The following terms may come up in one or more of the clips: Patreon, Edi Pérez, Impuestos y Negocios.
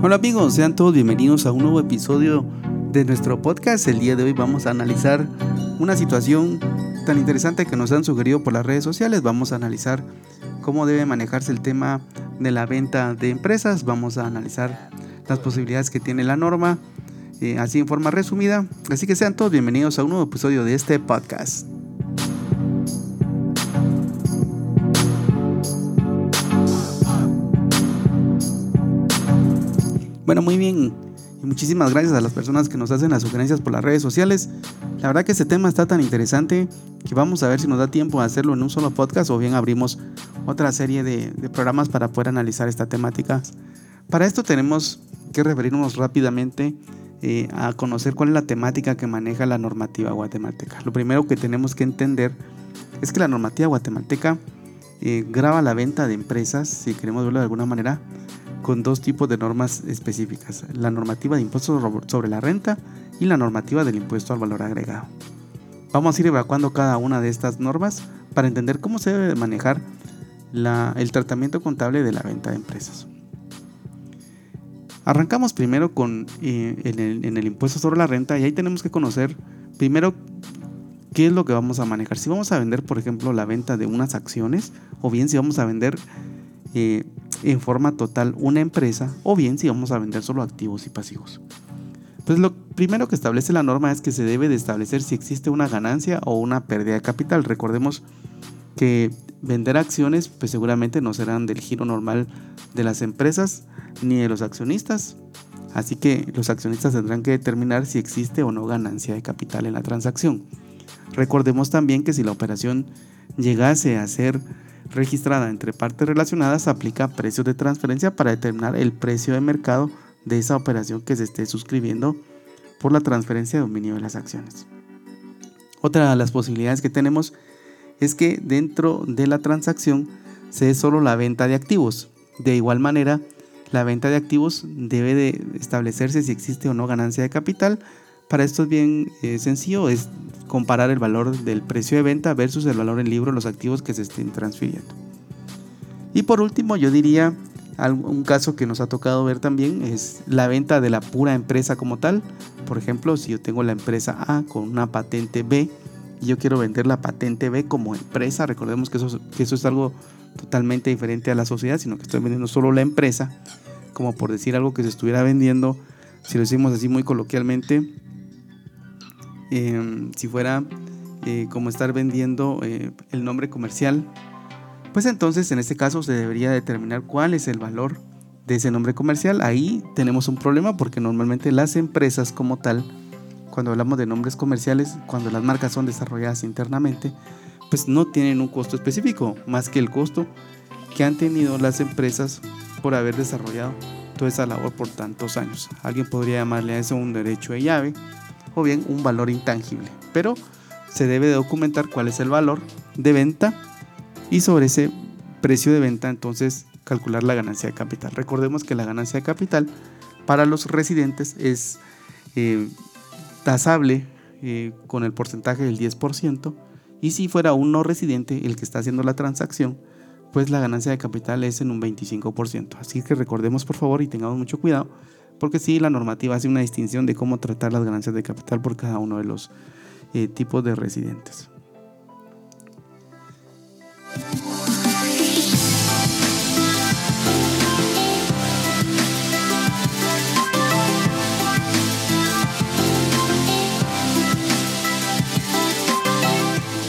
Hola amigos, sean todos bienvenidos a un nuevo episodio de nuestro podcast. El día de hoy vamos a analizar una situación tan interesante que nos han sugerido por las redes sociales. Vamos a analizar cómo debe manejarse el tema de la venta de empresas. Vamos a analizar las posibilidades que tiene la norma, así en forma resumida. Así que sean todos bienvenidos a un nuevo episodio de este podcast. Bueno, muy bien, y muchísimas gracias a las personas que nos hacen las sugerencias por las redes sociales. La verdad que este tema está tan interesante que vamos a ver si nos da tiempo a hacerlo en un solo podcast o bien abrimos otra serie de programas para poder analizar esta temática. Para esto tenemos que referirnos rápidamente a conocer cuál es la temática que maneja la normativa guatemalteca. Lo primero que tenemos que entender es que la normativa guatemalteca grava la venta de empresas, si queremos verlo de alguna manera, con dos tipos de normas específicas: la normativa de impuestos sobre la renta y la normativa del impuesto al valor agregado. Vamos a ir evacuando cada una de estas normas para entender cómo se debe manejar el tratamiento contable de la venta de empresas. Arrancamos primero con en el impuesto sobre la renta, y ahí tenemos que conocer primero qué es lo que vamos a manejar. Si vamos a vender, por ejemplo, la venta de unas acciones, o bien si vamos a vender en forma total una empresa, o bien si vamos a vender solo activos y pasivos. Pues lo primero que establece la norma es que se debe de establecer si existe una ganancia o una pérdida de capital. Recordemos que vender acciones pues seguramente no serán del giro normal de las empresas ni de los accionistas, así que los accionistas tendrán que determinar si existe o no ganancia de capital en la transacción. Recordemos también que si la operación llegase a ser registrada entre partes relacionadas, aplica precios de transferencia para determinar el precio de mercado de esa operación que se esté suscribiendo por la transferencia de dominio de las acciones. Otra de las posibilidades que tenemos es que dentro de la transacción se dé solo la venta de activos. De igual manera, la venta de activos debe de establecerse si existe o no ganancia de capital. Para esto es bien sencillo, es comparar el valor del precio de venta versus el valor en libro de los activos que se estén transfiriendo. Y por último, yo diría, un caso que nos ha tocado ver también es la venta de la pura empresa como tal. Por ejemplo, si yo tengo la empresa A con una patente B y yo quiero vender la patente B como empresa, recordemos que eso es algo totalmente diferente a la sociedad, sino que estoy vendiendo solo la empresa, como por decir algo que se estuviera vendiendo, si lo decimos así muy coloquialmente, si fuera como estar vendiendo el nombre comercial, pues entonces en este caso se debería determinar cuál es el valor de ese nombre comercial. Ahí tenemos un problema porque normalmente las empresas como tal, cuando hablamos de nombres comerciales, cuando las marcas son desarrolladas internamente, pues no tienen un costo específico más que el costo que han tenido las empresas por haber desarrollado toda esa labor por tantos años. Alguien podría llamarle a eso un derecho de llave o bien un valor intangible, pero se debe documentar cuál es el valor de venta y sobre ese precio de venta entonces calcular la ganancia de capital. Recordemos que la ganancia de capital para los residentes es tasable con el porcentaje del 10%, y si fuera un no residente el que está haciendo la transacción, pues la ganancia de capital es en un 25%. Así que recordemos por favor y tengamos mucho cuidado, porque sí, la normativa hace una distinción de cómo tratar las ganancias de capital por cada uno de los tipos de residentes.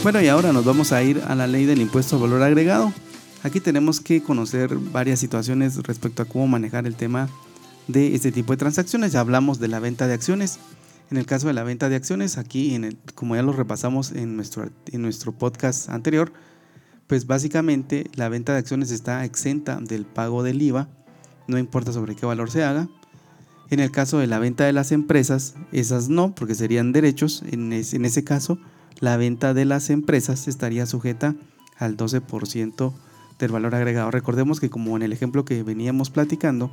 Bueno, y ahora nos vamos a ir a la ley del impuesto al valor agregado. Aquí tenemos que conocer varias situaciones respecto a cómo manejar el tema de este tipo de transacciones. Ya hablamos de la venta de acciones. En el caso de la venta de acciones, aquí como ya lo repasamos en nuestro podcast anterior, pues básicamente la venta de acciones está exenta del pago del IVA, no importa sobre qué valor se haga. En el caso de la venta de las empresas, esas no, porque serían derechos. En ese caso, la venta de las empresas estaría sujeta al 12% del valor agregado. Recordemos que, como en el ejemplo que veníamos platicando,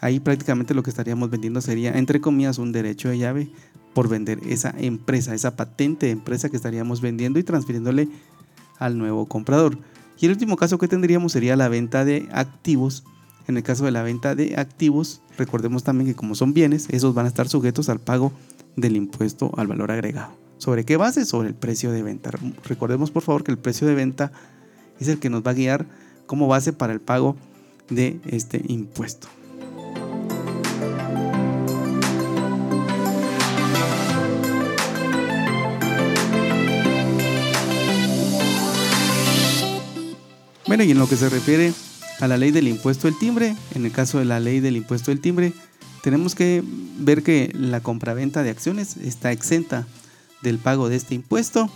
ahí prácticamente lo que estaríamos vendiendo sería, entre comillas, un derecho de llave por vender esa empresa, esa patente de empresa que estaríamos vendiendo y transfiriéndole al nuevo comprador. Y el último caso que tendríamos sería la venta de activos, En el caso de la venta de activos, recordemos también que como son bienes, esos van a estar sujetos al pago del impuesto al valor agregado. ¿Sobre qué base? Sobre el precio de venta. Recordemos por favor que el precio de venta es el que nos va a guiar como base para el pago de este impuesto. Bueno, y en lo que se refiere a la ley del impuesto del timbre, en el caso de la ley del impuesto del timbre, tenemos que ver que la compraventa de acciones está exenta del pago de este impuesto,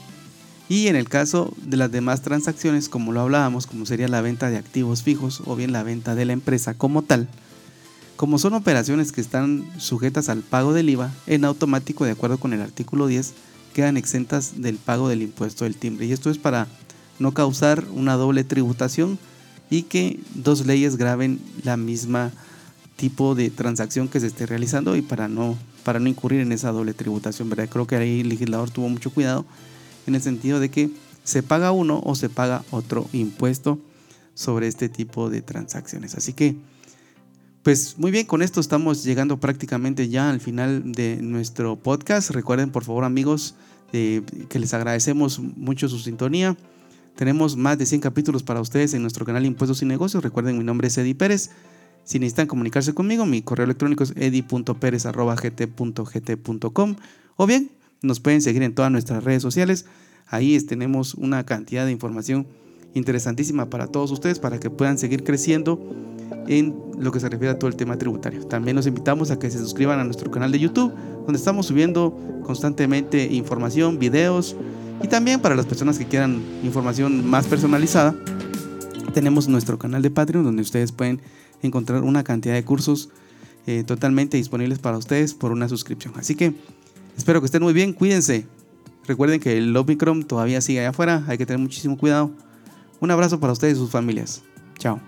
y en el caso de las demás transacciones, como lo hablábamos, como sería la venta de activos fijos o bien la venta de la empresa como tal, como son operaciones que están sujetas al pago del IVA, en automático, de acuerdo con el artículo 10, quedan exentas del pago del impuesto del timbre. Y esto es para no causar una doble tributación y que dos leyes graven la misma tipo de transacción que se esté realizando, y para no incurrir en esa doble tributación, ¿verdad? Creo que ahí el legislador tuvo mucho cuidado en el sentido de que se paga uno o se paga otro impuesto sobre este tipo de transacciones. Así que, pues muy bien, con esto estamos llegando prácticamente ya al final de nuestro podcast. Recuerden por favor amigos que les agradecemos mucho su sintonía. Tenemos más de 100 capítulos para ustedes en nuestro canal Impuestos y Negocios. Recuerden, mi nombre es Edi Pérez. Si necesitan comunicarse conmigo, mi correo electrónico es edi.perez@gt.gt.com, o bien nos pueden seguir en todas nuestras redes sociales. Ahí tenemos una cantidad de información interesantísima para todos ustedes, para que puedan seguir creciendo en lo que se refiere a todo el tema tributario. También los invitamos a que se suscriban a nuestro canal de YouTube, donde estamos subiendo constantemente información, videos. Y también para las personas que quieran información más personalizada, tenemos nuestro canal de Patreon, donde ustedes pueden encontrar una cantidad de cursos totalmente disponibles para ustedes por una suscripción. Así que espero que estén muy bien, cuídense. Recuerden que el Omicron todavía sigue allá afuera, hay que tener muchísimo cuidado. Un abrazo para ustedes y sus familias. Chao.